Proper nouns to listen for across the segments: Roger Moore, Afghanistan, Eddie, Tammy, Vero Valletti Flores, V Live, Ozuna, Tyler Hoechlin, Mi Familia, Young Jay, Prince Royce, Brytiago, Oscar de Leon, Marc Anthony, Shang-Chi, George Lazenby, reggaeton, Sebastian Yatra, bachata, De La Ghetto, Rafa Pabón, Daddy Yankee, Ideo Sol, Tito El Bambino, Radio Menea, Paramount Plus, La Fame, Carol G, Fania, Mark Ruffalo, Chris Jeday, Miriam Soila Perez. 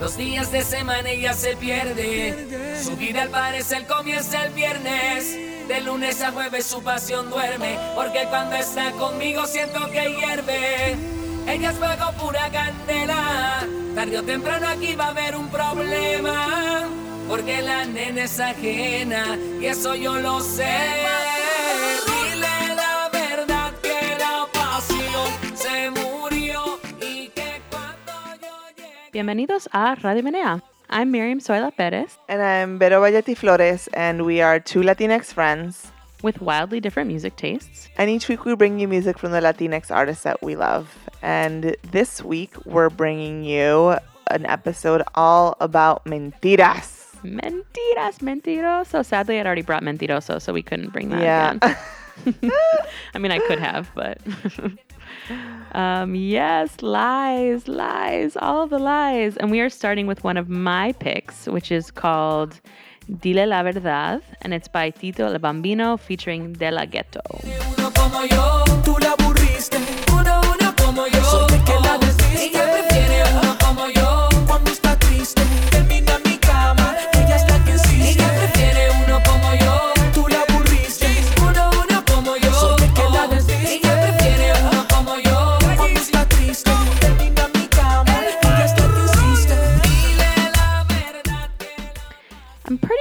Los días de semana ella se pierde. Su vida al parecer comienza el viernes. De lunes a jueves su pasión duerme, porque cuando está conmigo siento que hierve. Ella es fuego, pura candela. Tarde o temprano aquí va a haber un problema, porque la nena es ajena y eso yo lo sé. Bienvenidos a Radio Menea. I'm Miriam Soila Perez. And I'm Vero Valletti Flores, and we are two Latinx friends with wildly different music tastes. And each week we bring you music from the Latinx artists that we love. And this week we're bringing you an episode all about mentiras. Mentiras, mentiroso. Sadly, I'd already brought mentiroso, so we couldn't bring that again. I mean, I could have, but... Yes, lies, all the lies. And we are starting with one of my picks, which is called Dile la Verdad, and it's by Tito El Bambino featuring De La Ghetto.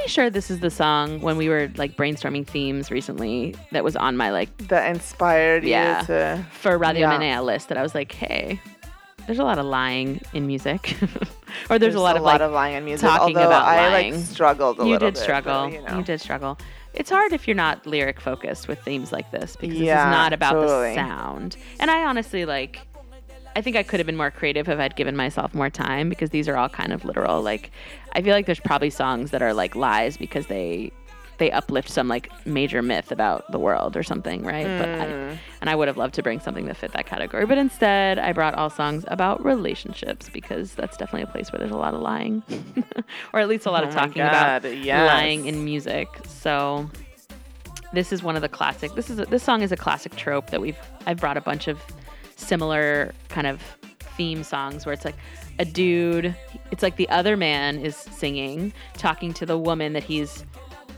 Sure, this is the song when we were like brainstorming themes recently that was on my like that inspired you to for Radio Menea list, that I was like, hey, there's a lot of lying in music. Or there's a lot of lying in music, talking although about I lying. Like struggled a you little bit. You did struggle. It's hard if you're not lyric focused with themes like this, because this is not about the sound. And I honestly I think I could have been more creative if I'd given myself more time, because these are all kind of literal. Like, I feel like there's probably songs that are like lies because they uplift some like major myth about the world or something, right? Mm. But I would have loved to bring something that fit that category. But instead, I brought all songs about relationships, because that's definitely a place where there's a lot of lying. Or at least a lot of talking about lying in music. So... this is one of the classic... This song is a classic trope that I've brought a bunch of similar kind of theme songs where it's like a dude, it's like the other man is singing, talking to the woman that he's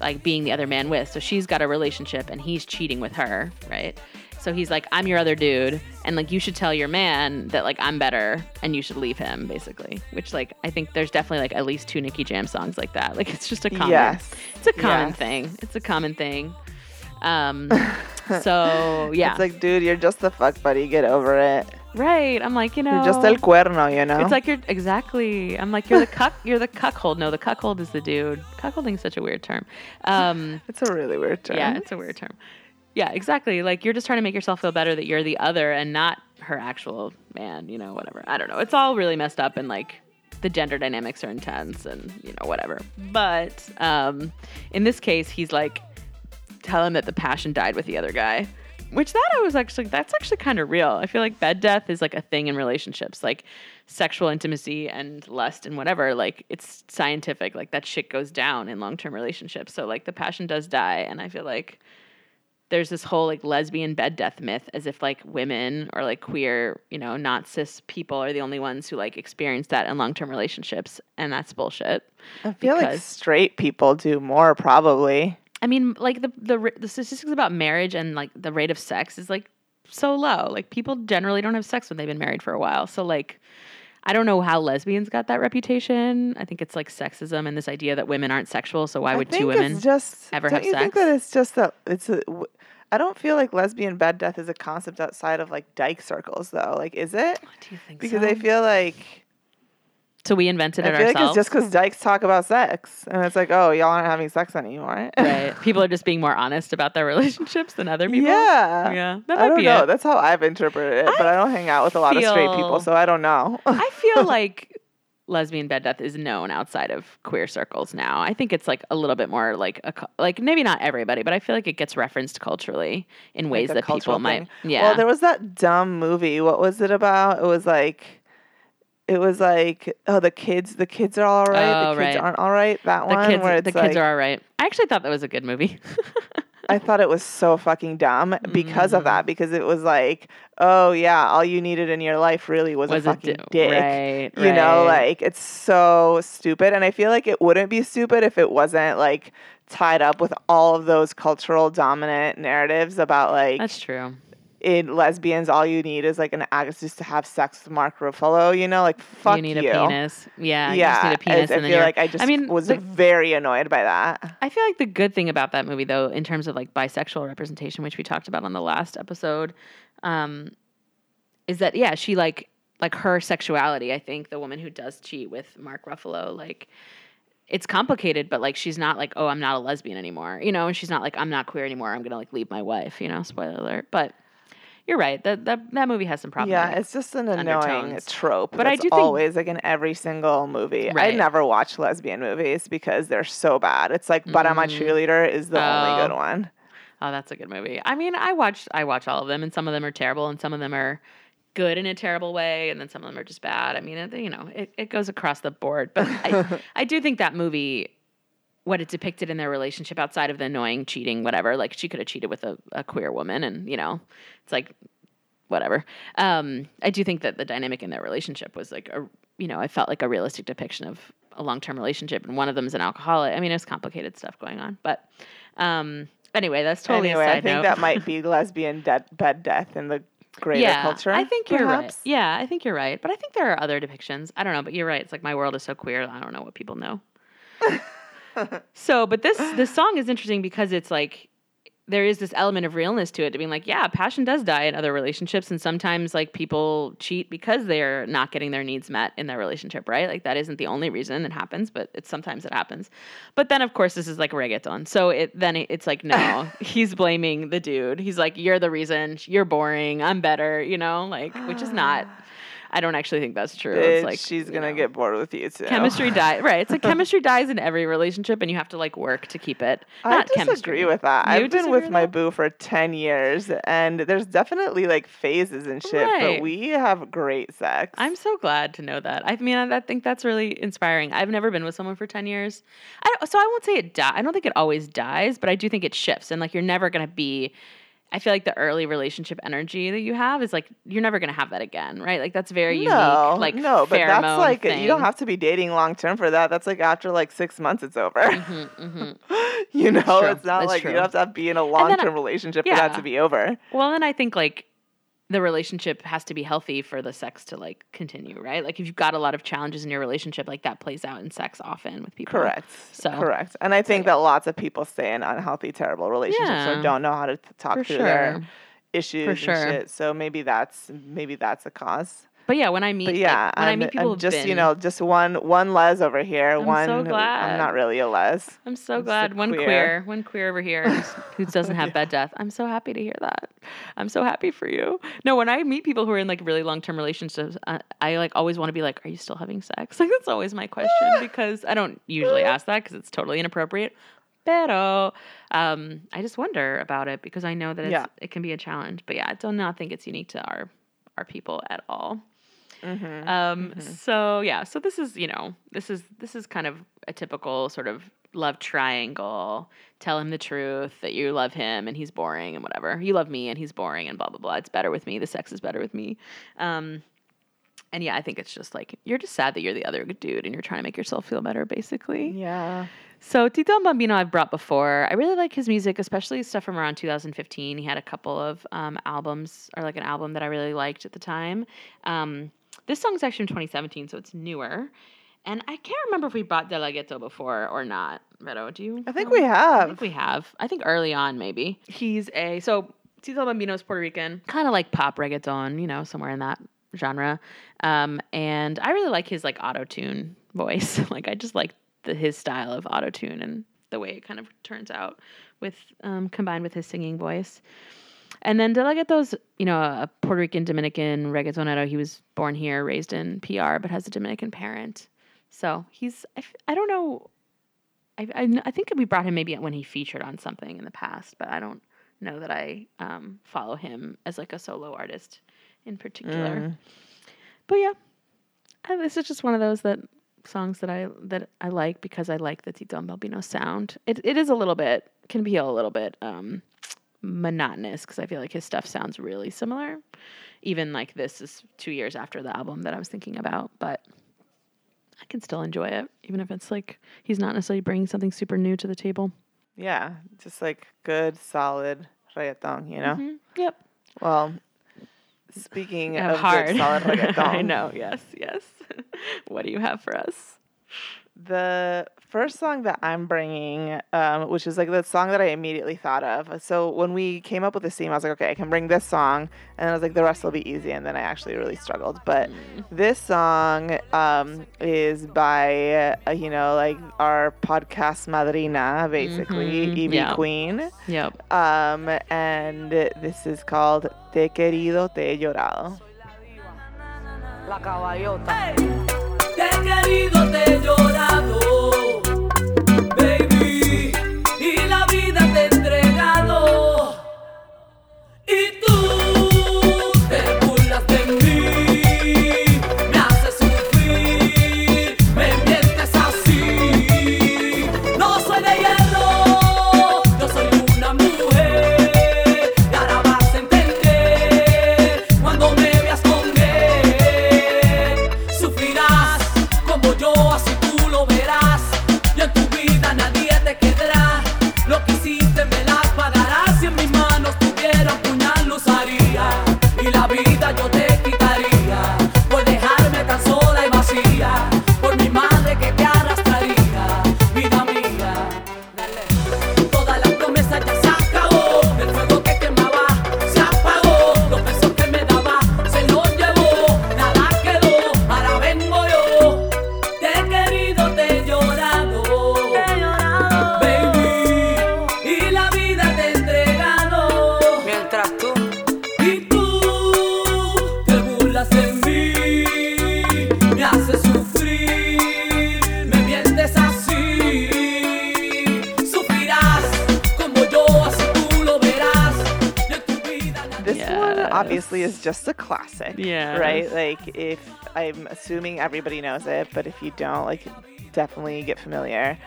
like being the other man with. So she's got a relationship and he's cheating with her, right? So he's like, I'm your other dude, and like you should tell your man that like I'm better and you should leave him, basically. Which like I think there's definitely like at least two Nicki Jam songs like that. Like it's just a common thing. It's a common thing. It's like, dude, you're just a fuck buddy, get over it, right? I'm like, you're just el cuerno, it's like you're exactly, I'm like, you're the cuck, you're the cuckold. No, the cuckold is the dude. Cuckolding is such a weird term. It's a really weird term. Yeah, it's a weird term. Yeah, exactly. Like you're just trying to make yourself feel better that you're the other and not her actual man, whatever. I don't know, it's all really messed up, and like the gender dynamics are intense and whatever, but in this case he's like, tell him that the passion died with the other guy, which that I was actually, that's actually kind of real. I feel like bed death is like a thing in relationships, like sexual intimacy and lust and whatever. Like it's scientific, like that shit goes down in long-term relationships. So like the passion does die. And I feel like there's this whole like lesbian bed death myth, as if like women or like queer, not cis people are the only ones who like experience that in long-term relationships. And that's bullshit. I feel like straight people do more, probably. I mean, like the statistics about marriage and like the rate of sex is like so low. Like people generally don't have sex when they've been married for a while. So like, I don't know how lesbians got that reputation. I think it's like sexism and this idea that women aren't sexual. So why would two women ever have sex? Don't you think that it's just that I don't feel like lesbian bed death is a concept outside of like dyke circles though. Like, is it? Do you think so? Because I feel like. So we invented it ourselves. I feel like it's just because dykes talk about sex. And it's like, oh, y'all aren't having sex anymore. Right. People are just being more honest about their relationships than other people. Yeah. That might I don't know. That's how I've interpreted it. But I don't hang out with a lot of straight people, so I don't know. I feel like lesbian bed death is known outside of queer circles now. I think it's like a little bit more like, maybe not everybody, but I feel like it gets referenced culturally in ways that people might. Yeah. Well, there was that dumb movie. What was it about? It was like, oh, the kids are all right. The kids aren't all right. That one where it's the kids are all right. I actually thought that was a good movie. I thought it was so fucking dumb because of that, because it was like, oh yeah, all you needed in your life really was a fucking dick. Right, you know, like, it's so stupid. And I feel like it wouldn't be stupid if it wasn't like tied up with all of those cultural dominant narratives about like. That's true. In lesbians, all you need is like an actress just to have sex with Mark Ruffalo, you know, like fuck you. You need a penis. Yeah, you just need a penis. And then you're like, I was very annoyed by that. I feel like the good thing about that movie, though, in terms of like bisexual representation, which we talked about on the last episode, is that, yeah, she like her sexuality, I think the woman who does cheat with Mark Ruffalo, like, it's complicated, but like, she's not like, oh, I'm not a lesbian anymore, you know, and she's not like, I'm not queer anymore, I'm going to like leave my wife, you know, spoiler alert, but... You're right. That movie has some problems. Yeah, it's just an annoying trope. But I do think always like in every single movie. Right. I never watch lesbian movies because they're so bad. It's like But I'm a Cheerleader is the only good one. Oh, that's a good movie. I mean, I watch all of them, and some of them are terrible and some of them are good in a terrible way, and then some of them are just bad. I mean, it goes across the board. But I do think that movie, what it depicted in their relationship outside of the annoying cheating, whatever, like she could have cheated with a queer woman and, you know, it's like, whatever. I do think that the dynamic in their relationship was like, I felt like a realistic depiction of a long-term relationship, and one of them is an alcoholic. I mean, it's complicated stuff going on, but, anyway, that's totally a side note. I think that might be lesbian bed death in the greater culture. I think you're right. Yeah, I think you're right. But I think there are other depictions. I don't know, but you're right. It's like, my world is so queer. I don't know what people know. So, but this song is interesting because it's like, there is this element of realness to it, to being like, yeah, passion does die in other relationships. And sometimes like people cheat because they're not getting their needs met in their relationship, right? Like, that isn't the only reason it happens, but sometimes it happens. But then of course this is like reggaeton. So it's like, no, he's blaming the dude. He's like, you're the reason, you're boring, I'm better, you know, like, which is not... I don't actually think that's true. It's like, she's going to get bored with you too. Chemistry dies. Right. It's like chemistry dies in every relationship, and you have to like work to keep it. I disagree with that. I've been with my boo for 10 years and there's definitely like phases and shit, but we have great sex. I'm so glad to know that. I mean, I think that's really inspiring. I've never been with someone for 10 years. So I won't say it dies. I don't think it always dies, but I do think it shifts, and like, you're never going to be... I feel like the early relationship energy that you have is like, you're never going to have that again, right? Like, that's very unique. Like, no, but that's like, you don't have to be dating long term for that. That's like after like 6 months, it's over. Mm-hmm, mm-hmm. You know, it's not like you have to be in a long term relationship for that to be over. Well, then I think like the relationship has to be healthy for the sex to like continue, right? Like, if you've got a lot of challenges in your relationship, like that plays out in sex often with people. Correct. And I think that lots of people stay in unhealthy, terrible relationships or don't know how to talk through their issues and shit. So maybe that's a cause. But yeah, when I meet people, I'm just you know, just one les over here. I'm not really a les. I'm so glad one queer over here who doesn't have bed death. I'm so happy to hear that. I'm so happy for you. No, when I meet people who are in like really long term relationships, I like always want to be like, "Are you still having sex?" Like, that's always my question, because I don't usually ask that because it's totally inappropriate. Pero I just wonder about it because I know that it can be a challenge. But yeah, I do not think it's unique to our people at all. Mm-hmm, So yeah, so this is kind of a typical sort of love triangle. Tell him the truth that you love him and he's boring and whatever. You love me and he's boring and blah, blah, blah. It's better with me. The sex is better with me. And yeah, I think it's just like, you're just sad that you're the other dude and you're trying to make yourself feel better, basically. Yeah. So Tito El Bambino I've brought before. I really like his music, especially stuff from around 2015. He had a couple of albums, or like an album that I really liked at the time. This song's actually from 2017, so it's newer. And I can't remember if we brought De La Ghetto before or not. Vero, do you? I think we have. I think early on, maybe. So Tito El Bambino is Puerto Rican, kind of like pop reggaeton, you know, somewhere in that genre. And I really like his like auto-tune voice. Like, I just like his style of auto-tune and the way it kind of turns out with combined with his singing voice. And then De La Ghetto's, you know, a Puerto Rican, Dominican reggaetonero. He was born here, raised in PR, but has a Dominican parent. So he's, I don't know. I think we brought him maybe when he featured on something in the past, but I don't know that I follow him as like a solo artist in particular. But yeah, this is just one of those songs that I like because I like the Tito El Bambino sound. It is a little bit can be a little bit monotonous because I feel like his stuff sounds really similar. Even like this is 2 years after the album that I was thinking about, but I can still enjoy it, even if it's like he's not necessarily bringing something super new to the table. Yeah, just like good, solid reggaeton, you know? Mm-hmm. Yep. Well, speaking of good, solid reggaeton. I know, yes, yes. What do you have for us? The first song that I'm bringing, which is like the song that I immediately thought of. So when we came up with this theme, I was like, okay, I can bring this song. And I was like, the rest will be easy. And then I actually really struggled. But this song is by, you know, like our podcast madrina, basically, Ivy Queen. Yep. And this is called Te Querido, Te Llorado. La caballota. Hey! Te he querido, te he llorado, baby, y la vida te he entregado, y tú te burlas de mí, me haces sufrir, me mientes así, no soy de hierro, yo soy una mujer, y ahora vas a entender, cuando me veas con él, sufrirás. Como yo, así tú lo verás. Y en tu vida nadie te quedará. Lo que hiciste me la pagarás. Si en mis manos tuviera un puñal lo usaría. Y la vida yo te quitaría por dejarme tan sola y vacía. Por mi madre que te arrastraría, vida mía. Dale. Todas las promesas ya se acabó. El fuego que quemaba se apagó. Los besos que me daba se los llevó. Nada quedó, ahora vengo yo. Te he querido, te he llorado, baby, y la vida te he entregado. Mientras tú y tú te burlas de mí, me haces sufrir, me mientes así. Sufrirás como yo, así tú lo verás. De tu vida nadie. This one obviously is just a classic, Yes. right? Like, if I'm assuming everybody knows it, but if you don't, like, definitely get familiar.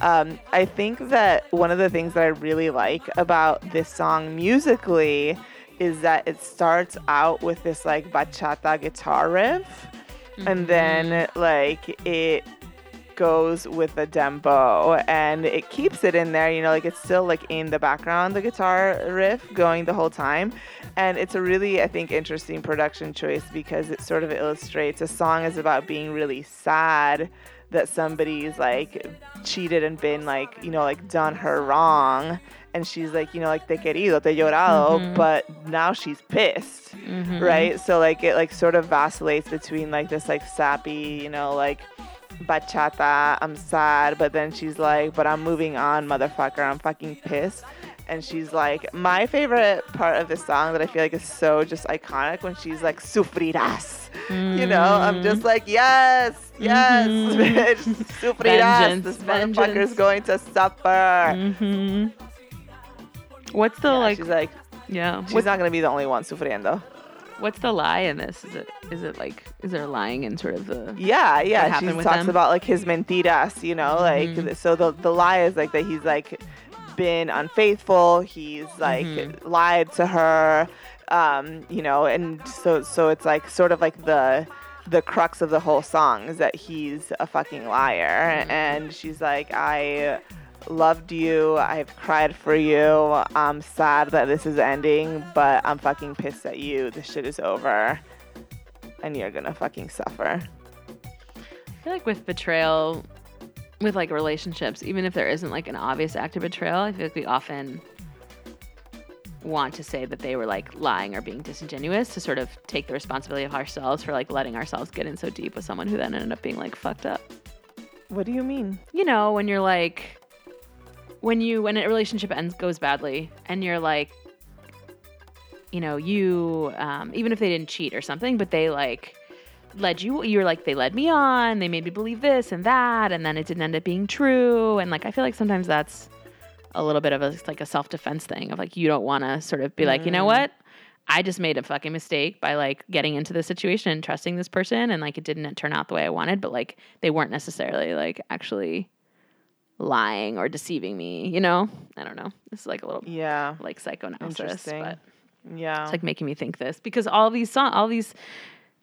I think that one of the things that I really like about this song musically is that it starts out with this like bachata guitar riff, and then like it goes with the dembo and it keeps it in there, you know, like it's still like in the background, the guitar riff going the whole time. And it's a really, I think, interesting production choice because it sort of illustrates a song is about being really sad that somebody's like cheated and been like, you know, like done her wrong. And she's like, you know, like, te querido, te llorado, but now she's pissed, right? So like it like sort of vacillates between like this like sappy, you know, like bachata, I'm sad, but then she's like, but I'm moving on, motherfucker, I'm fucking pissed. And she's like, my favorite part of this song that I feel like is so just iconic when she's like, sufrirás, you know, I'm just like, yes, yes, bitch, sufrirás, this motherfucker's going to suffer. What's the like, she's like, she's not going to be the only one sufriendo. What's the lie in this? Is it like, is there lying in sort of the... Yeah, yeah. She talks about like his mentiras, you know, like, so the lie is like that he's like been unfaithful. He's like lied to her, you know, and so it's like sort of like the crux of the whole song is that he's a fucking liar. And she's like, I loved you, I've cried for you, I'm sad that this is ending, but I'm fucking pissed at you, this shit is over and you're gonna fucking suffer. I feel like with betrayal, with like relationships, even if there isn't like an obvious act of betrayal, I feel like we often want to say that they were like lying or being disingenuous to sort of take the responsibility of ourselves for like letting ourselves get in so deep with someone who then ended up being like fucked up. What do you mean? You know, when you're like, when a relationship ends, goes badly, and you're like, you know, you, even if they didn't cheat or something, but they like led you, you're like, they led me on, they made me believe this and that, and then it didn't end up being true. And like, I feel like sometimes that's a little bit of a, like a self-defense thing of like, you don't want to sort of be like, you know what? I just made a fucking mistake by like getting into this situation and trusting this person. And like, it didn't turn out the way I wanted, but like, they weren't necessarily like actually lying or deceiving me, you know? I don't know. It's like a little like psychoanalysis. Interesting. But yeah. It's like making me think this because all these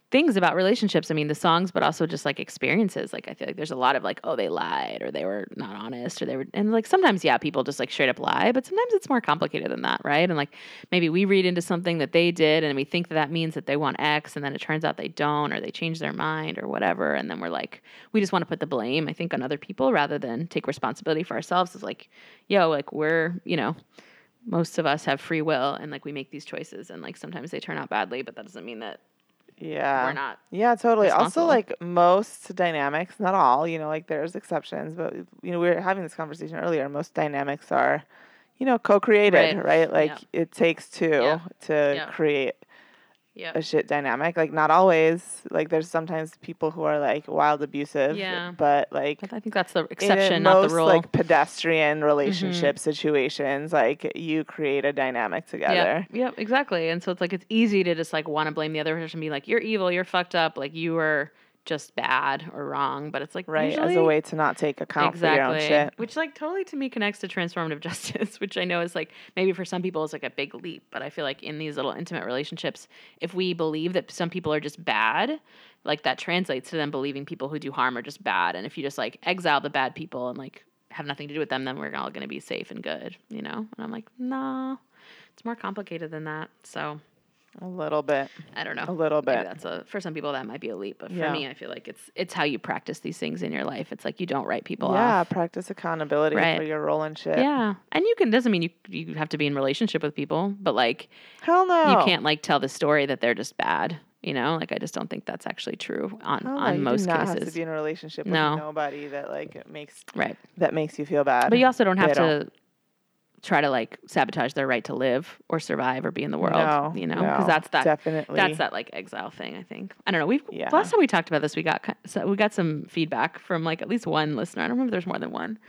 things about relationships, I mean, the songs, but also just like experiences. Like, I feel like there's a lot of like, oh, they lied or they were not honest or they were, and like sometimes, yeah, people just like straight up lie, but sometimes it's more complicated than that, right? And like maybe we read into something that they did and we think that means that they want X and then it turns out they don't or they change their mind or whatever. And then we're like, we just want to put the blame, I think, on other people rather than take responsibility for ourselves. It's like, yo, like we're, you know, most of us have free will and like we make these choices and like sometimes they turn out badly, but that doesn't mean that. Yeah. We're not. Yeah, totally. Also, like most dynamics, not all, you know, like there's exceptions, but you know, we were having this conversation earlier. Most dynamics are, you know, co-created, right? Like it takes two to create a shit dynamic. Like not always. Like there's sometimes people who are like wild abusive, but like I think that's the exception, not the rule. Like pedestrian relationship situations, like you create a dynamic together. Yep, exactly. And so it's like it's easy to just like want to blame the other person, be like, you're evil, you're fucked up, like you were just bad or wrong. But it's like usually, as a way to not take account for your own shit, which like totally to me connects to transformative justice, which I know is like maybe for some people is like a big leap, but I feel like in these little intimate relationships, if we believe that some people are just bad, like that translates to them believing people who do harm are just bad. And if you just like exile the bad people and like have nothing to do with them, then we're all going to be safe and good, you know? And I'm like, nah, it's more complicated than that. So a little bit. I don't know. A little bit. Maybe that's for some people that might be a leap, but for me, I feel like it's how you practice these things in your life. It's like you don't write people off. Yeah, practice accountability for your role and shit. Yeah, and you can doesn't mean you have to be in relationship with people, but like hell no, you can't like tell the story that they're just bad. You know, like I just don't think that's actually true on most cases. You do not have to be in a relationship with nobody that like makes you feel bad. But you also don't have to try to like sabotage their right to live or survive or be in the world, you know, because that's that like exile thing. I think, I don't know. Last time we talked about this, we got some feedback from like at least one listener. I don't remember if there's more than one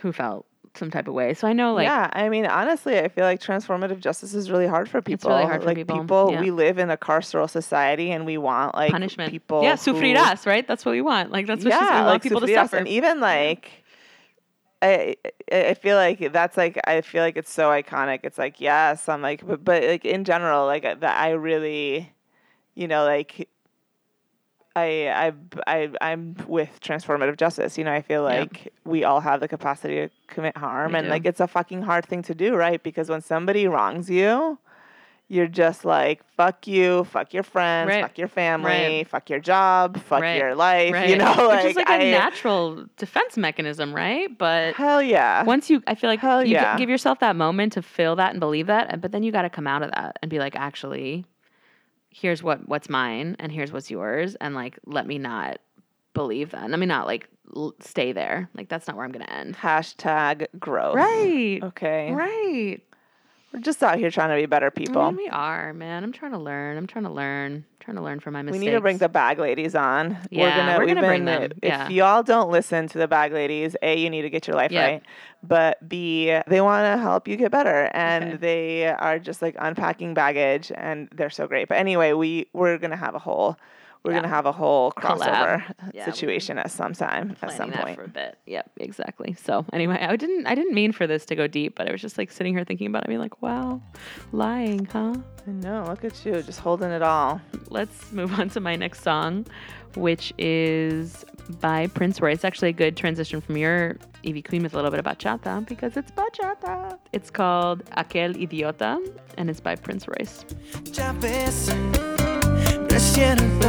who felt some type of way. So I know like, yeah, I mean, honestly, I feel like transformative justice is really hard for people. It's really hard for people. We live in a carceral society and we want like punishment. People. Yeah. Sufriras, right? That's what we want. Like that's what she's saying. Like people to suffer. And even like, I feel like that's like, I feel like it's so iconic. It's like, yes, I'm like, but like in general, like that I really, you know, like I'm with transformative justice. You know, I feel like we all have the capacity to commit harm like, it's a fucking hard thing to do. Right. Because when somebody wrongs you, you're just like, fuck you, fuck your friends, fuck your family, fuck your job, fuck your life, you know? Like, which is like a natural defense mechanism, right? But hell yeah. Once you, I feel like you give yourself that moment to feel that and believe that, but then you got to come out of that and be like, actually, here's what's mine and here's what's yours. And like, let me not believe that. Let me not like stay there. Like, that's not where I'm going to end. # growth. Right. Okay. Right. We're just out here trying to be better people. I mean, we are, man. I'm trying to learn. Trying to learn from my mistakes. We need to bring the bag ladies on. Yeah, we're going to bring them. If y'all don't listen to the bag ladies, A, you need to get your life right. But B, they want to help you get better. And they are just like unpacking baggage and they're so great. But anyway, we're going to have a whole... We're going to have a whole crossover situation at some time, at some point. For a bit. Yep, exactly. So anyway, I didn't mean for this to go deep, but I was just like sitting here thinking about it. I mean, like, wow, lying, huh? I know. Look at you, just holding it all. Let's move on to my next song, which is by Prince Royce. It's actually a good transition from your Ivy Queen with a little bit of bachata because it's bachata. It's called Aquel Idiota, and it's by Prince Royce. Siento,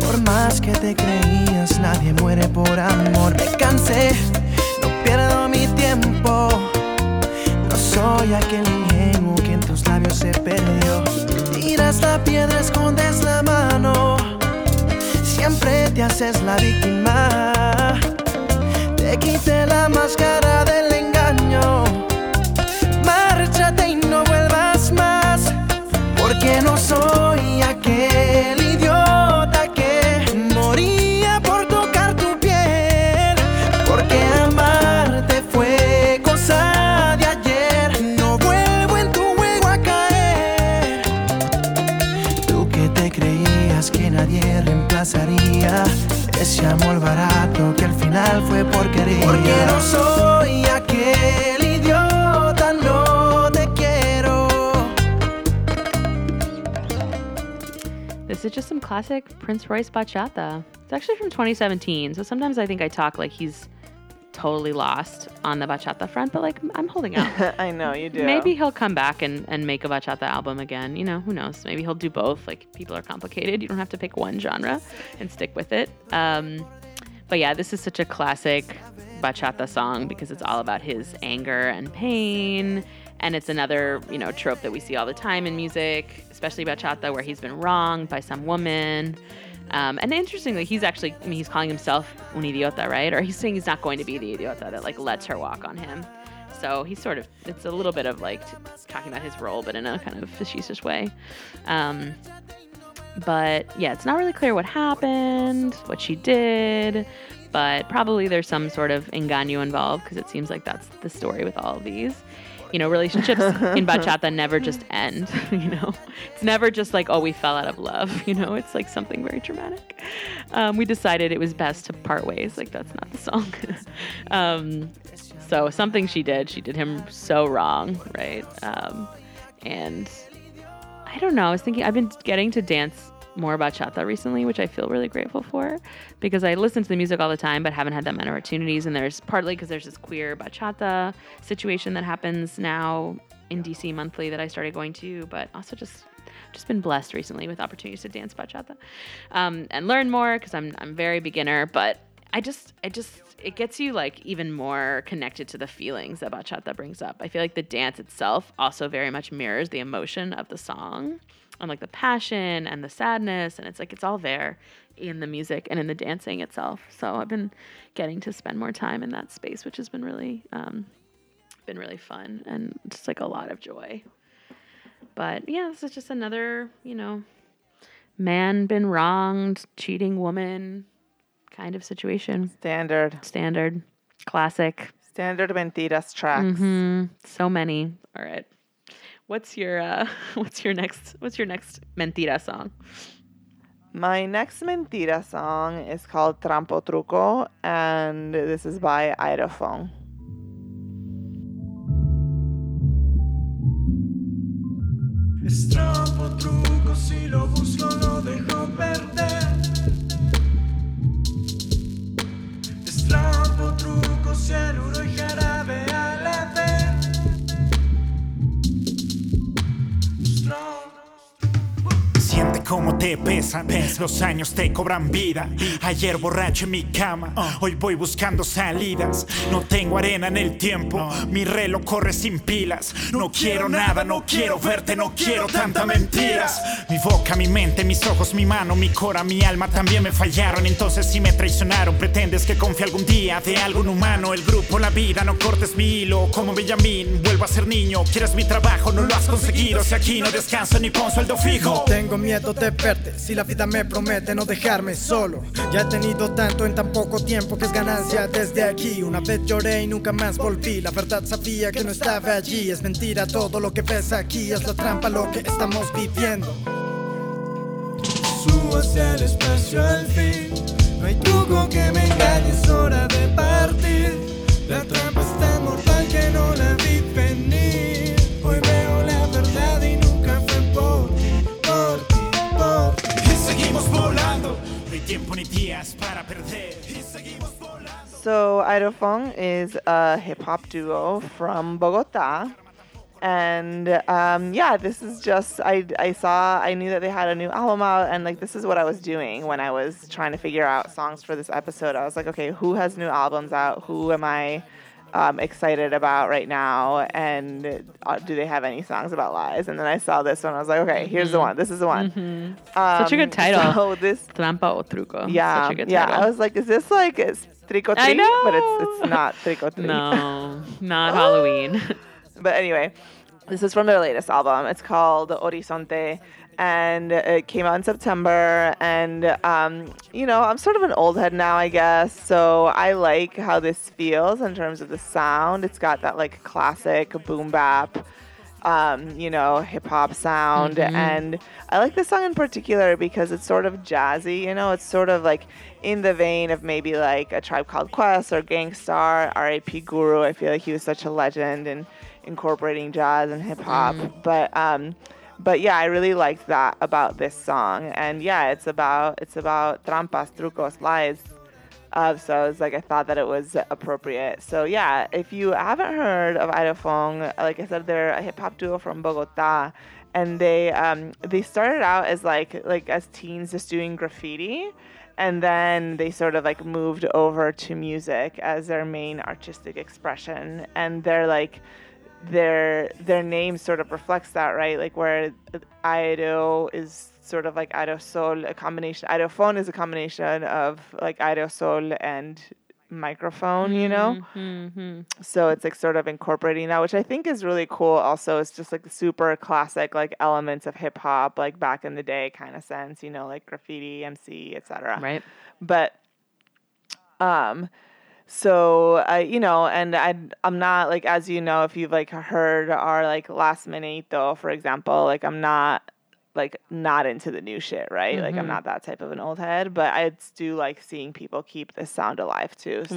por más que te creías, nadie muere por amor. Me cansé, no pierdo mi tiempo. No soy aquel ingenuo que en tus labios se perdió. Tiras la piedra, escondes la mano. Siempre te haces la víctima. Te quité la máscara del engaño. Márchate y no vuelvas más, porque no soy aquel idiota que moría por tocar tu piel, porque amarte fue cosa de ayer. No vuelvo en tu juego a caer. Tú que te creías que nadie reemplazaría, ese amor barato que al final fue porquería. Porque no soy aquel idiota, no te quiero. This is just some classic Prince Royce bachata. It's actually from 2017, so sometimes I think I talk like he's totally lost on the bachata front, but like I'm holding out. I know you do. Maybe he'll come back and make a bachata album again. You know, who knows? Maybe he'll do both. Like, people are complicated. You don't have to pick one genre and stick with it. But yeah, this is such a classic bachata song because it's all about his anger and pain. And it's another, you know, trope that we see all the time in music, especially bachata, where he's been wronged by some woman. And interestingly, he's actually, I mean, he's calling himself un idiota, right? Or he's saying he's not going to be the idiota that, like, lets her walk on him. So he's sort of, it's a little bit of, like, talking about his role, but in a kind of facetious way. But, yeah, it's not really clear what happened, what she did, but probably there's some sort of engaño involved, because it seems like that's the story with all of these. You know, relationships in bachata never just end, you know. It's never just like, oh, we fell out of love, you know. It's like something very dramatic. We decided it was best to part ways. Like, that's not the song. So something she did him so wrong, right? And I don't know. I was thinking, I've been getting to dance more bachata recently, which I feel really grateful for, because I listen to the music all the time but haven't had that many opportunities. And there's partly because there's this queer bachata situation that happens now in DC monthly that I started going to, but also just been blessed recently with opportunities to dance bachata and learn more, because I'm very beginner. But I just it gets you like even more connected to the feelings that bachata brings up. I feel like the dance itself also very much mirrors the emotion of the song, and like the passion and the sadness, and it's like it's all there in the music and in the dancing itself. So I've been getting to spend more time in that space, which has been really fun and just like a lot of joy. But yeah, this is just another, you know, man been wronged, cheating woman kind of situation. Standard. Classic. Standard mentiras tracks. Mm-hmm. So many. All right. What's your next mentira song? My next mentira song is called Trampo Truco, and this is by Ida Fong. Es trampo truco, si lo busco lo dejo perder. Es trampo truco, cianuro y jarabe a la vez. Siente cómo te pesan, los años te cobran vida. Ayer borracho en mi cama, hoy voy buscando salidas. No tengo arena en el tiempo, mi reloj corre sin pilas. No quiero nada, no quiero verte, no quiero tantas mentiras. Mi boca, mi mente, mis ojos, mi mano, mi cora, mi alma también me fallaron. Entonces si me traicionaron, pretendes que confíe algún día de algo inhumano. El grupo, la vida, no cortes mi hilo como Benjamín. Vuelvo a ser niño, quieres mi trabajo, no lo has conseguido. Si aquí no descanso ni con sueldo fijo. Tengo miedo de verte, si la vida me promete no dejarme solo. Ya he tenido tanto en tan poco tiempo que es ganancia desde aquí. Una vez lloré y nunca más volví. La verdad sabía que no estaba allí. Es mentira todo lo que ves aquí, es la trampa lo que estamos viviendo. Subo hacia el espacio al fin. No hay truco que me engañe, es hora de partir. La trampa es tan mortal que no la vi venir. Hoy veo la verdad y nunca fue por ti. So Ida Fong is a hip-hop duo from Bogota, and this is just I knew that they had a new album out, and like this is what I was doing when I was trying to figure out songs for this episode. I was like, okay, who has new albums out? Who am I excited about right now, and do they have any songs about lies? And then I saw this one, I was like, okay, here's the one, this is the one. Mm-hmm. Such a good title. So this Trampa o Truco. Yeah, such a good title. I was like, is this like Trico Tri? But it's not Trico Tri. No, not Halloween. But anyway, this is from their latest album. It's called Horizonte, and it came out in September. And, you know, I'm sort of an old head now, I guess. So I like how this feels in terms of the sound. It's got that, like, classic boom bap you know, hip hop sound. Mm-hmm. And I like this song in particular because it's sort of jazzy, you know, it's sort of like in the vein of maybe like A Tribe Called Quest or Gang Starr, R.A.P. Guru. I feel like he was such a legend in incorporating jazz and hip hop. Mm-hmm. But yeah, I really liked that about this song. And yeah, it's about trampas, trucos, lies. So it's like I thought that it was appropriate. So yeah, if you haven't heard of Ida Fong, like I said, they're a hip hop duo from Bogota, and they started out as like as teens just doing graffiti, and then they sort of like moved over to music as their main artistic expression, and they're like. Their name sort of reflects that, right? Like where Ideo is sort of like Ideo Sol, a combination. Ideo Fong is a combination of like Ideo Sol and microphone, you know? Mm-hmm. So it's like sort of incorporating that, which I think is really cool. Also, it's just like the super classic like elements of hip hop, like back in the day kind of sense, you know, like graffiti, MC, etc. Right. But so, you know, and I'm not, like, as you know, if you've, like, heard our, like, last Meneito, for example, like, I'm not, like, not into the new shit, right? Mm-hmm. Like, I'm not that type of an old head, but I do like seeing people keep this sound alive, too. So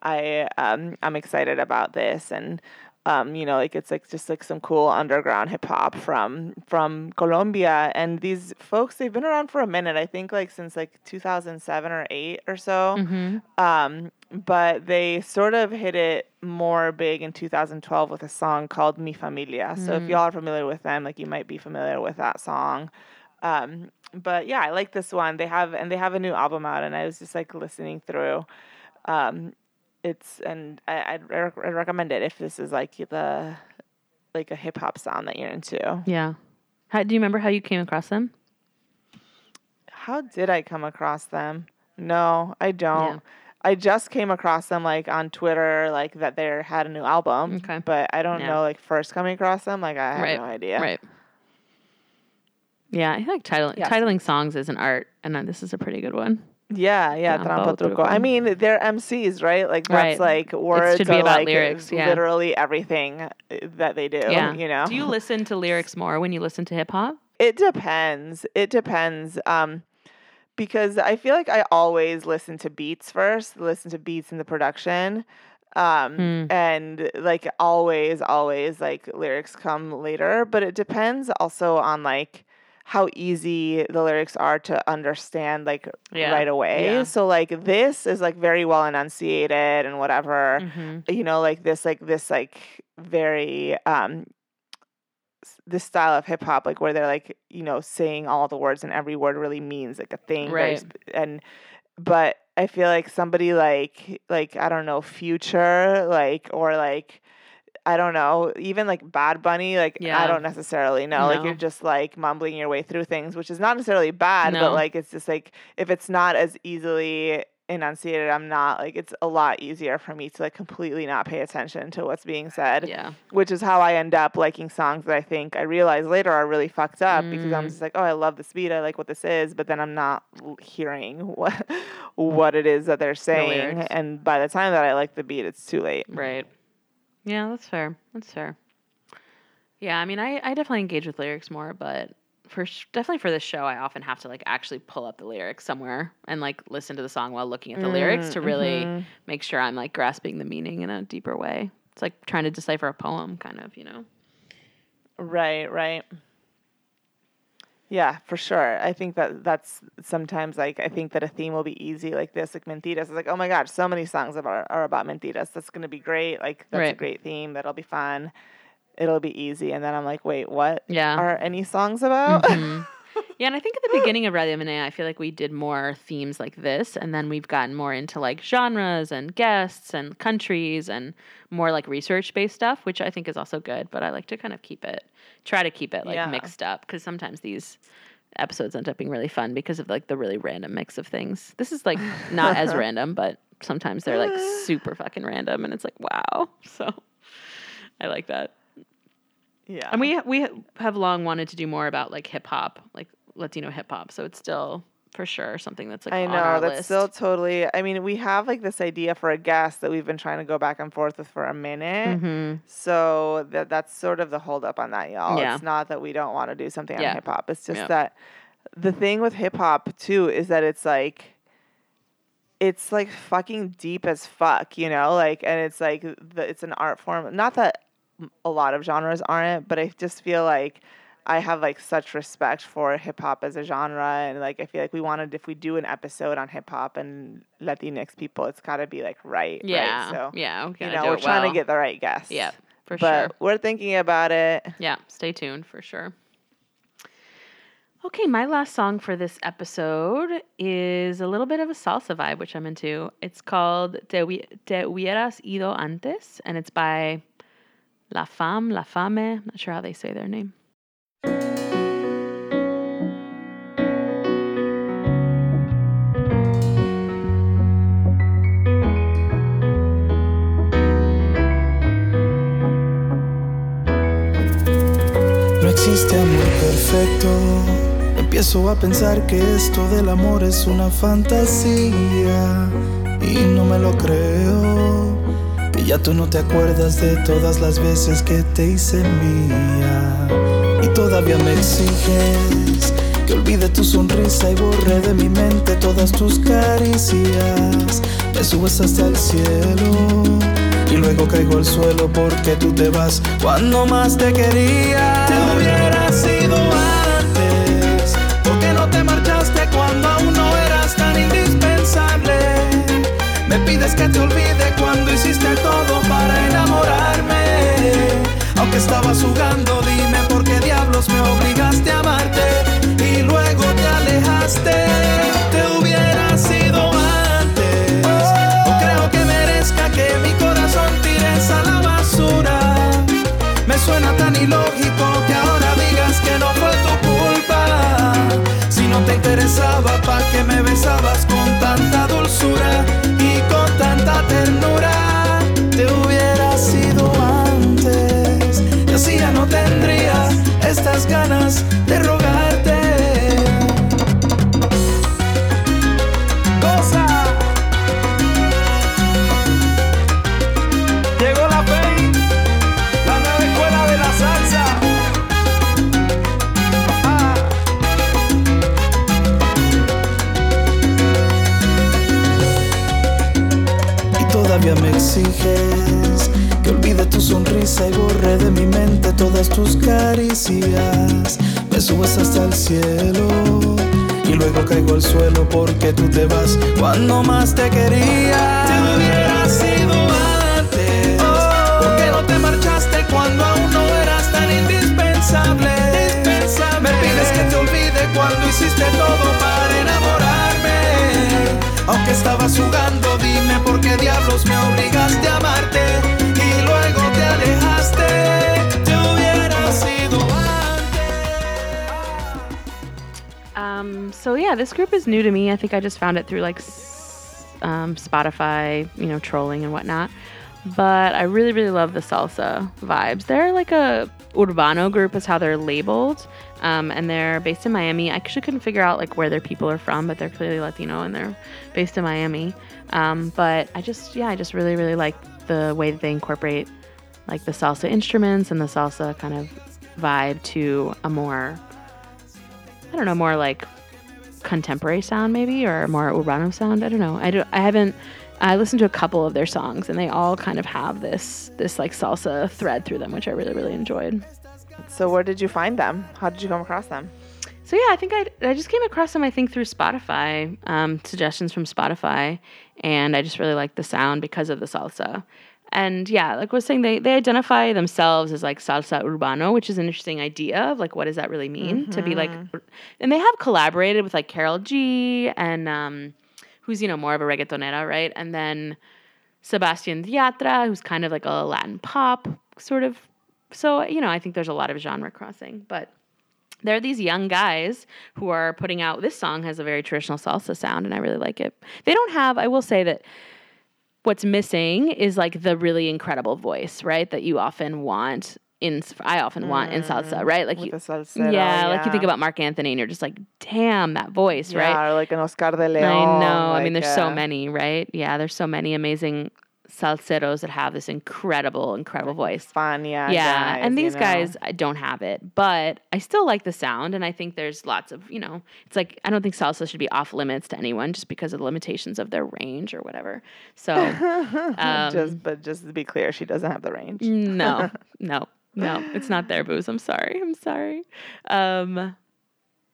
right. I'm excited about this, and, you know, like, it's, like, just, like, some cool underground hip-hop from Colombia, and these folks, they've been around for a minute, I think, like, since, like, 2007 or 8 or so. Mm-hmm. But they sort of hit it more big in 2012 with a song called Mi Familia. So if y'all are familiar with them, like you might be familiar with that song. But yeah, I like this one. They have a new album out, and I was just like listening through. I recommend it if this is like the like a hip hop sound that you're into. Yeah. Do you remember how you came across them? How did I come across them? No, I don't. Yeah. I just came across them, like, on Twitter, like, that they had a new album. Okay. But I don't know, like, first coming across them. Like, I have no idea. Right. Yeah, I feel like titling songs is an art, and this is a pretty good one. Yeah, Trampa Truco. I mean, they're MCs, right? Like, that's, like, words are, about like, lyrics, literally everything that they do, you know? Do you listen to lyrics more when you listen to hip-hop? It depends. Because I feel like I always listen to beats in the production. And like always like lyrics come later, but it depends also on like how easy the lyrics are to understand like right away. Yeah. So like this is like very well enunciated and whatever, you know, like this very, this style of hip hop, like where they're like, you know, saying all the words and every word really means like a thing. Right. But I feel like somebody like, I don't know, Future, like, or like, I don't know, even like Bad Bunny, like, I don't necessarily know. No. Like you're just like mumbling your way through things, which is not necessarily bad, but like, it's just like, if it's not as easily enunciated, I'm not like, it's a lot easier for me to like completely not pay attention to what's being said, which is how I end up liking songs that I think I realize later are really fucked up because I'm just like, oh, I love this beat, I like what this is, but then I'm not hearing what it is that they're saying, and by the time that I like the beat, it's too late. Right. Yeah, that's fair. Yeah, I mean, I definitely engage with lyrics more, but definitely for this show, I often have to like actually pull up the lyrics somewhere and like listen to the song while looking at the lyrics to really make sure I'm like grasping the meaning in a deeper way. It's like trying to decipher a poem, kind of, you know? Right. Yeah, for sure. I think that's sometimes like, I think that a theme will be easy like this, like mentiras. It's like, oh my gosh, so many songs are about mentiras. That's going to be great. Like, that's a great theme. That'll be fun. It'll be easy. And then I'm like, wait, what are any songs about? Yeah, and I think at the beginning of Radio Menea, I feel like we did more themes like this, and then we've gotten more into like genres and guests and countries and more like research-based stuff, which I think is also good, but I like to kind of try to keep it like mixed up, because sometimes these episodes end up being really fun because of like the really random mix of things. This is like not as random, but sometimes they're like super fucking random, and it's like, wow. So I like that. Yeah. And we have long wanted to do more about like hip hop, like Latino hip hop. So it's still for sure something that's like on our list. Still totally. I mean, we have like this idea for a guest that we've been trying to go back and forth with for a minute. Mm-hmm. So that's sort of the hold up on that, y'all. Yeah. It's not that we don't want to do something on hip hop. It's just that the thing with hip hop too is that it's like fucking deep as fuck, you know? Like, and it's like it's an art form. Not that a lot of genres aren't, but I just feel like I have like such respect for hip hop as a genre, and like I feel like if we do an episode on hip hop and Latinx people, it's got to be like right. So we're trying to get the right guest. Yeah, but we're thinking about it. Yeah, stay tuned for sure. Okay, my last song for this episode is a little bit of a salsa vibe, which I'm into. It's called Te Hubieras Ido Antes, and it's by La Fame. I'm not sure how they say their name. No existe amor perfecto. Empiezo a pensar que esto del amor es una fantasía y no me lo creo. Que ya tú no te acuerdas de todas las veces que te hice mía y todavía me exiges que olvide tu sonrisa y borre de mi mente todas tus caricias. Me subes hasta el cielo y luego caigo al suelo porque tú te vas cuando más te quería. Te hubieras sido cuando aún no eras tan indispensable. Me pides que te olvide cuando hiciste todo para enamorarme. Aunque estabas jugando, dime por qué diablos me obligaste a amarte y luego te alejaste. Te hubieras sido antes. No creo que merezca que mi corazón tires a la basura. Me suena tan ilógico que ahora digas que no fue tu culpa. No te interesaba pa' que me besabas con tanta dulzura y con tanta ternura. Te hubiera sido antes y así ya no tendría estas ganas de rogarte. Goza. Llegó la Fey, la nueva escuela de la salsa. Todavía me exiges que olvide tu sonrisa y borre de mi mente todas tus caricias. Me subes hasta el cielo y luego caigo al suelo porque tú te vas cuando más te quería. Te hubieras sido antes. ¿Por qué no te marchaste cuando aún no eras tan indispensable? Me pides que te olvide cuando hiciste todo para enamorarme. Aunque estabas jugando, dime por qué diablos me obligaste a amarte y luego te alejaste. Te hubiera sido antes. So yeah, this group is new to me. I think I just found it through like Spotify, you know, trolling and whatnot. But I really, really love the salsa vibes. They're like a Urbano group is how they're labeled. And they're based in Miami. I actually couldn't figure out like where their people are from, but they're clearly Latino and they're based in Miami. But I just really, really like the way that they incorporate like the salsa instruments and the salsa kind of vibe to a more, I don't know, more like contemporary sound maybe, or more Urbano sound. I don't know. I listened to a couple of their songs and they all kind of have this like salsa thread through them, which I really, really enjoyed. So where did you find them? How did you come across them? So yeah, I think I just came across them, I think, through Spotify, suggestions from Spotify. And I just really liked the sound because of the salsa. And yeah, like I was saying, they identify themselves as like salsa urbano, which is an interesting idea of like, what does that really mean to be like, and they have collaborated with like Carol G and, who's, you know, more of a reggaetonera, right? And then Sebastian Yatra, who's kind of like a Latin pop sort of. So, you know, I think there's a lot of genre crossing, but there are these young guys who are putting out, this song has a very traditional salsa sound and I really like it. They don't have, I will say that what's missing is like the really incredible voice, right? That you often want I often want in salsa, right? Like with salsero, yeah, like you think about Marc Anthony and you're just like, damn, that voice, right? Yeah, like an Oscar de Leon. I know. Like, I mean, there's so many, right? Yeah, there's so many amazing salseros that have this incredible voice. Fania. Yeah, guys, and these guys don't have it, but I still like the sound, and I think there's lots of, it's like, I don't think salsa should be off limits to anyone just because of the limitations of their range or whatever. So, just to be clear, she doesn't have the range. No, it's not there, Booze. I'm sorry.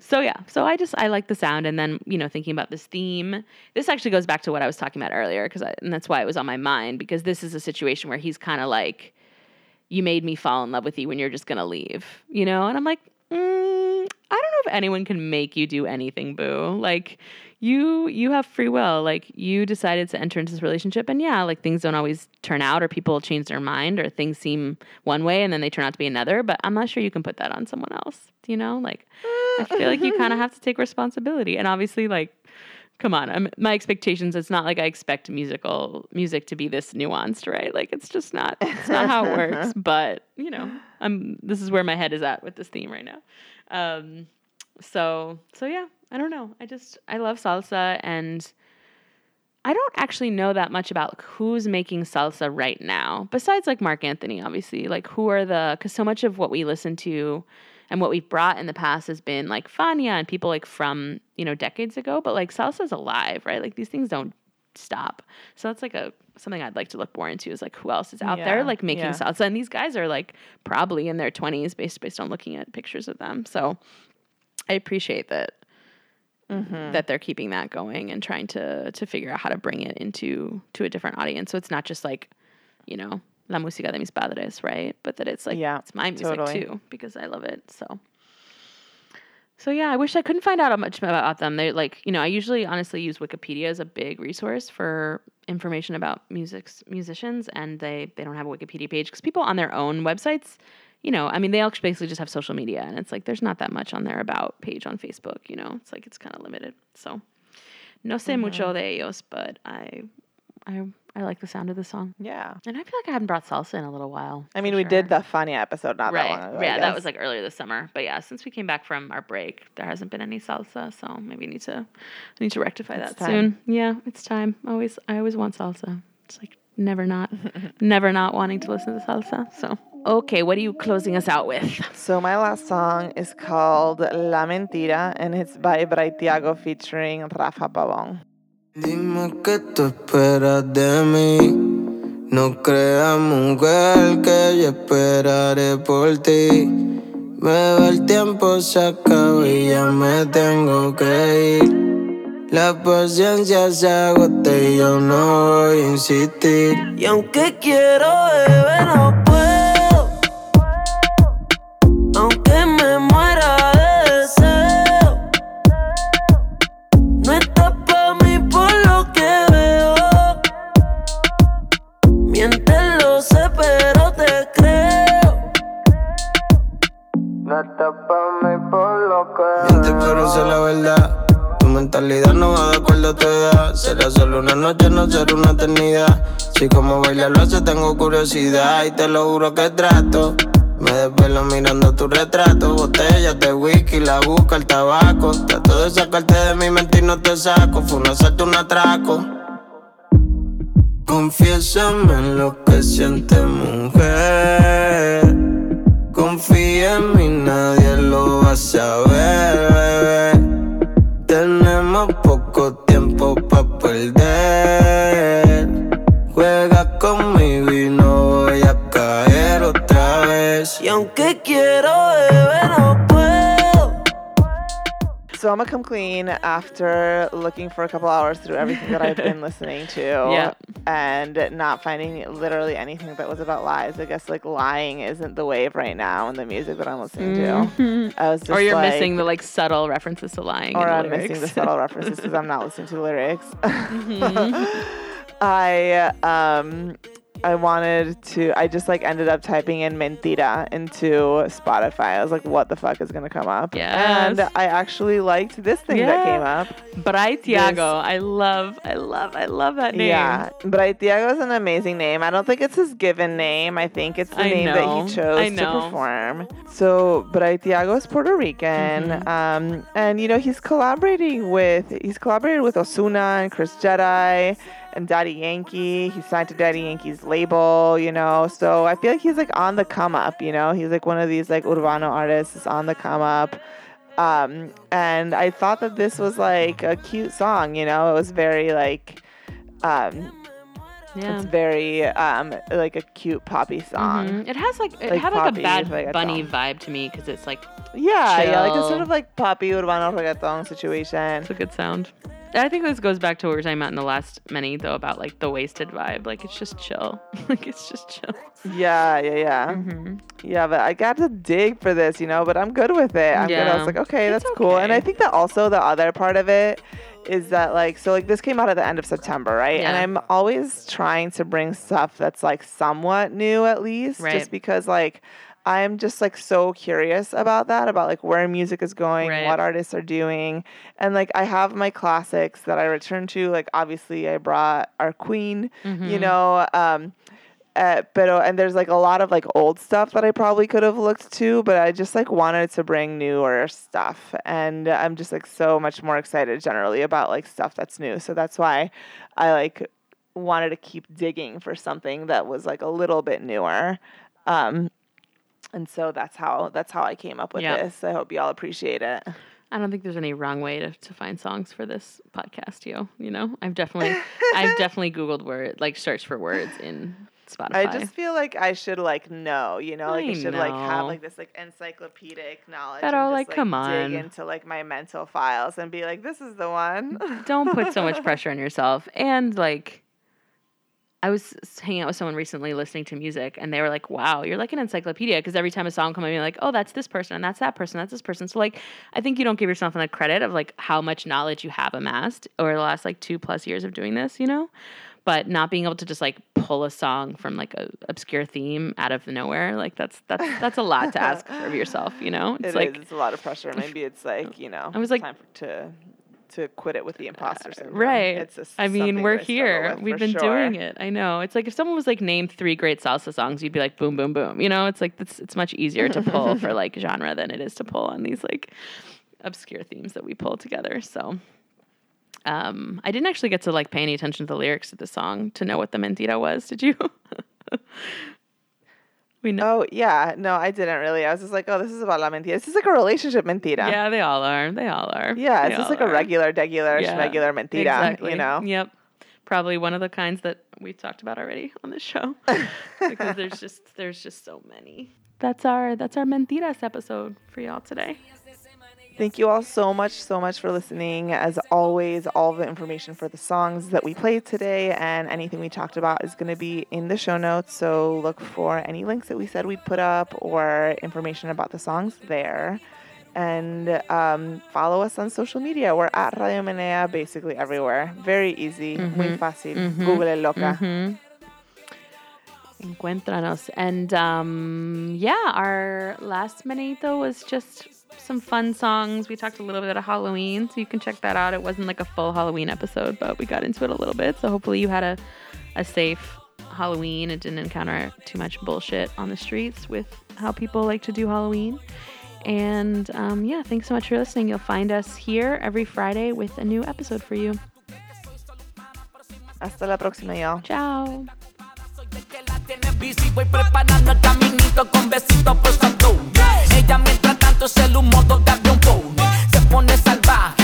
So I like the sound. And then, thinking about this theme, this actually goes back to what I was talking about earlier, and that's why it was on my mind, because this is a situation where he's kind of like, you made me fall in love with you when you're just going to leave, And I'm like, I don't know if anyone can make you do anything, boo. Like, you have free will. Like, you decided to enter into this relationship, and things don't always turn out, or people change their mind, or things seem one way and then they turn out to be another, but I'm not sure you can put that on someone else, Like, I feel like you kind of have to take responsibility. And obviously, like, come on, my expectations, it's not like I expect music to be this nuanced, right? Like, it's not how it works, but, this is where my head is at with this theme right now. So, I don't know. I love salsa, and I don't actually know that much about who's making salsa right now, besides like Marc Anthony, obviously, like because so much of what we listen to and what we've brought in the past has been like Fania and people like from, decades ago, but like salsa's alive, right? Like, these things don't stop. So that's like something I'd like to look more into, is like, who else is out there like making salsa? And these guys are like probably in their 20s based on looking at pictures of them. So I appreciate that that they're keeping that going and trying to figure out how to bring it to a different audience. So it's not just like, la música de mis padres, right? But that it's like, it's my music too, because I love it. So I wish I couldn't find out much about them. They like, I usually honestly use Wikipedia as a big resource for information about musicians, and they don't have a Wikipedia page because people on their own websites, they all basically just have social media, and it's like, there's not that much on their about page on Facebook, it's like, it's kind of limited. So no sé mucho de ellos, but I like the sound of the song. Yeah. And I feel like I haven't brought salsa in a little while. I mean, we did the Fania episode not that long ago. Yeah, that was like earlier this summer. But yeah, since we came back from our break, there hasn't been any salsa. So maybe I need to rectify that soon. Yeah, it's time. I always want salsa. It's like never not wanting to listen to salsa. So, okay, what are you closing us out with? So my last song is called La Mentira, and it's by Brytiago featuring Rafa Pabón. Dime que tú esperas de mí. No creas, mujer, que yo esperaré por ti. Bebé, el tiempo se acabó y ya me tengo que ir. La paciencia se agota y yo no voy a insistir. Y aunque quiero, bebé, no puedo. Aunque me muera de deseo, no estás pa' mí. Mientes, lo sé, pero te creo. No estás pa' mí por lo que mientes, pero sé la verdad. Tu mentalidad no va de acuerdo a tu edad. Será solo una noche, no será una eternidad. Si como bailar lo hace, tengo curiosidad. Y te lo juro que trato. Me desvelo mirando tu retrato. Botellas de whisky, la busca, el tabaco. Trato de sacarte de mi mente y no te saco. Fue un asalto, un atraco. Confiésame en lo que sientes, mujer. Confía en mí, nadie lo va a saber, bebé. Tenemos poco tiempo pa' perder. Juega conmigo y no voy a caer otra vez. Y aunque quiero, bebé, no puedo. So I'm gonna come clean after looking for a couple hours through everything that I've been listening to, and not finding literally anything that was about lies. I guess like lying isn't the wave right now in the music that I'm listening to. I was just, or you're like, missing the like subtle references to lying. Or I'm missing the subtle references because I'm not listening to the lyrics. I I wanted to, I just like ended up typing in Mentira into Spotify. I was like, what the fuck is going to come up? Yes. And I actually liked this thing that came up. Brytiago. I love that name. Yeah. Brytiago is an amazing name. I don't think it's his given name. I think it's the name that he chose to perform. So Brytiago is Puerto Rican. Mm-hmm. And you know, he's collaborated with Ozuna and Chris Jeday and Daddy Yankee. He signed to Daddy Yankee's label, you know. So I feel like he's like on the come up, you know. He's like one of these like Urbano artists is on the come up. And I thought that this was like a cute song, you know. It was very like it's very like a cute poppy song. Mm-hmm. It has like it like had like a Bad Bunny vibe to me because it's like chill. Yeah, like a sort of like poppy Urbano reggaeton situation. It's a good sound. I think this goes back to what we were talking about in the last many, though, about, like, the wasted vibe. Like, it's just chill. Yeah. Mm-hmm. Yeah, but I got to dig for this, you know, but I'm good with it. I was like, okay, that's cool. And I think that also the other part of it is that, like, so, like, this came out at the end of September, right? Yeah. And I'm always trying to bring stuff that's, like, somewhat new, at least. Right. Just because, like, I'm just, like, so curious about that, about, like, where music is going, what artists are doing. And, like, I have my classics that I return to. Like, obviously, I brought our queen, you know. And there's, like, a lot of, like, old stuff that I probably could have looked to. But I just, like, wanted to bring newer stuff. And I'm just, like, so much more excited generally about, like, stuff that's new. So that's why I, like, wanted to keep digging for something that was, like, a little bit newer. And so that's how I came up with this. I hope y'all appreciate it. I don't think there's any wrong way to find songs for this podcast, yo. You know, I've definitely Googled searched for words in Spotify. I just feel like I should know, you know, like I should like have like this like encyclopedic knowledge. But I'll like come on, dig into like my mental files and be like, this is the one. Don't put so much pressure on yourself. And like, I was hanging out with someone recently listening to music, and they were like, wow, you're like an encyclopedia, because every time a song comes, you're like, oh, that's this person, and that's that person, that's this person. So, like, I think you don't give yourself enough credit of, like, how much knowledge you have amassed over the last, like, 2+ years of doing this, you know? But not being able to just, like, pull a song from, like, an obscure theme out of nowhere, like, that's a lot to ask of yourself, you know? It's like, it's a lot of pressure. Maybe it's, like, you know, I was like, time to quit it with the imposter syndrome. Right. We're here. We've been doing it. I know. It's like if someone was like, name 3 great salsa songs, you'd be like, boom, boom, boom. You know, it's like, it's much easier to pull for like genre than it is to pull on these like obscure themes that we pull together. So I didn't actually get to like pay any attention to the lyrics of the song to know what the mentira was. Did you? We know. Oh, yeah. No, I didn't really. I was just like, oh, this is about la mentira. This is like a relationship mentira. Yeah, they all are. Yeah, it's just like a regular, degular, schmegular mentira, exactly. You know? Yep. Probably one of the kinds that we've talked about already on this show. Because there's just so many. That's our mentiras episode for y'all today. Thank you all so much for listening. As always, all the information for the songs that we played today and anything we talked about is going to be in the show notes. So look for any links that we said we'd put up or information about the songs there. And follow us on social media. We're at Radio Menea basically everywhere. Very easy. Mm-hmm. Muy fácil. Mm-hmm. Google it, loca. Mm-hmm. Encuéntranos. And our last Meneito was just some fun songs. We talked a little bit about Halloween, so you can check that out. It wasn't like a full Halloween episode, but we got into it a little bit. So hopefully you had a safe Halloween and didn't encounter too much bullshit on the streets with how people like to do Halloween. And thanks so much for listening. You'll find us here every Friday with a new episode for you. Hasta la próxima, y'all. Ciao. Tienes bici, voy preparando el caminito con besitos por Santo. Ella mientras tanto es el humo de un pony. Se pone salvaje.